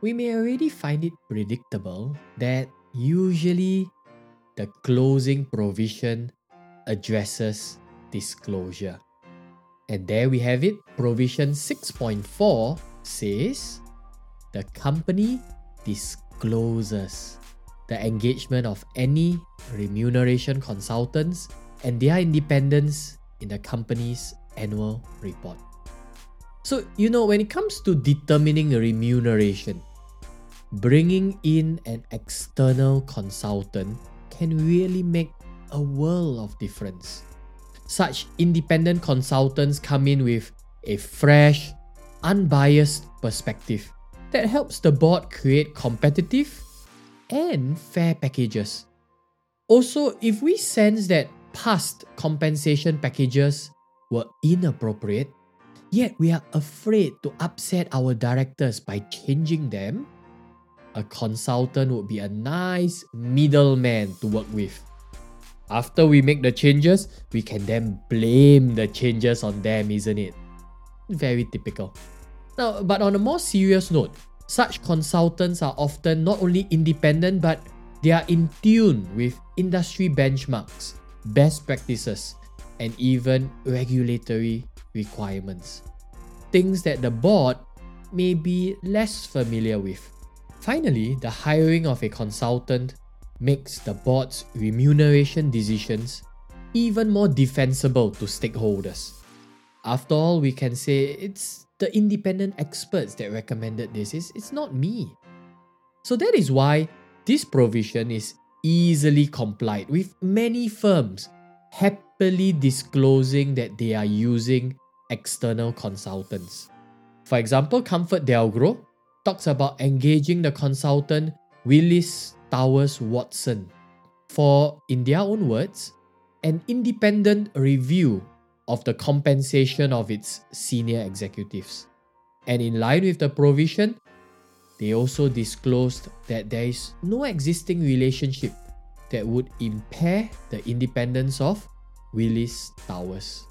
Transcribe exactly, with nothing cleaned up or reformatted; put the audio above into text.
we may already find it predictable that usually the closing provision addresses disclosure. And there we have it. Provision six point four says the company discloses the engagement of any remuneration consultants and their independence in the company's annual report. So, you know, when it comes to determining remuneration, bringing in an external consultant can really make a world of difference. Such independent consultants come in with a fresh, unbiased perspective that helps the board create competitive and fair packages. Also, if we sense that past compensation packages were inappropriate, yet we are afraid to upset our directors by changing them, a consultant would be a nice middleman to work with. After we make the changes, we can then blame the changes on them, isn't it? Very typical. Now, but on a more serious note, such consultants are often not only independent, but they are in tune with industry benchmarks, best practices, and even regulatory requirements. Things that the board may be less familiar with. Finally, the hiring of a consultant makes the board's remuneration decisions even more defensible to stakeholders. After all, we can say it's the independent experts that recommended this. It's, it's not me. So that is why this provision is easily complied with, many firms happily disclosing that they are using external consultants. For example, ComfortDelGro talks about engaging the consultant Willis Towers Watson for, in their own words, an independent review of the compensation of its senior executives. And in line with the provision, they also disclosed that there is no existing relationship that would impair the independence of Willis Towers.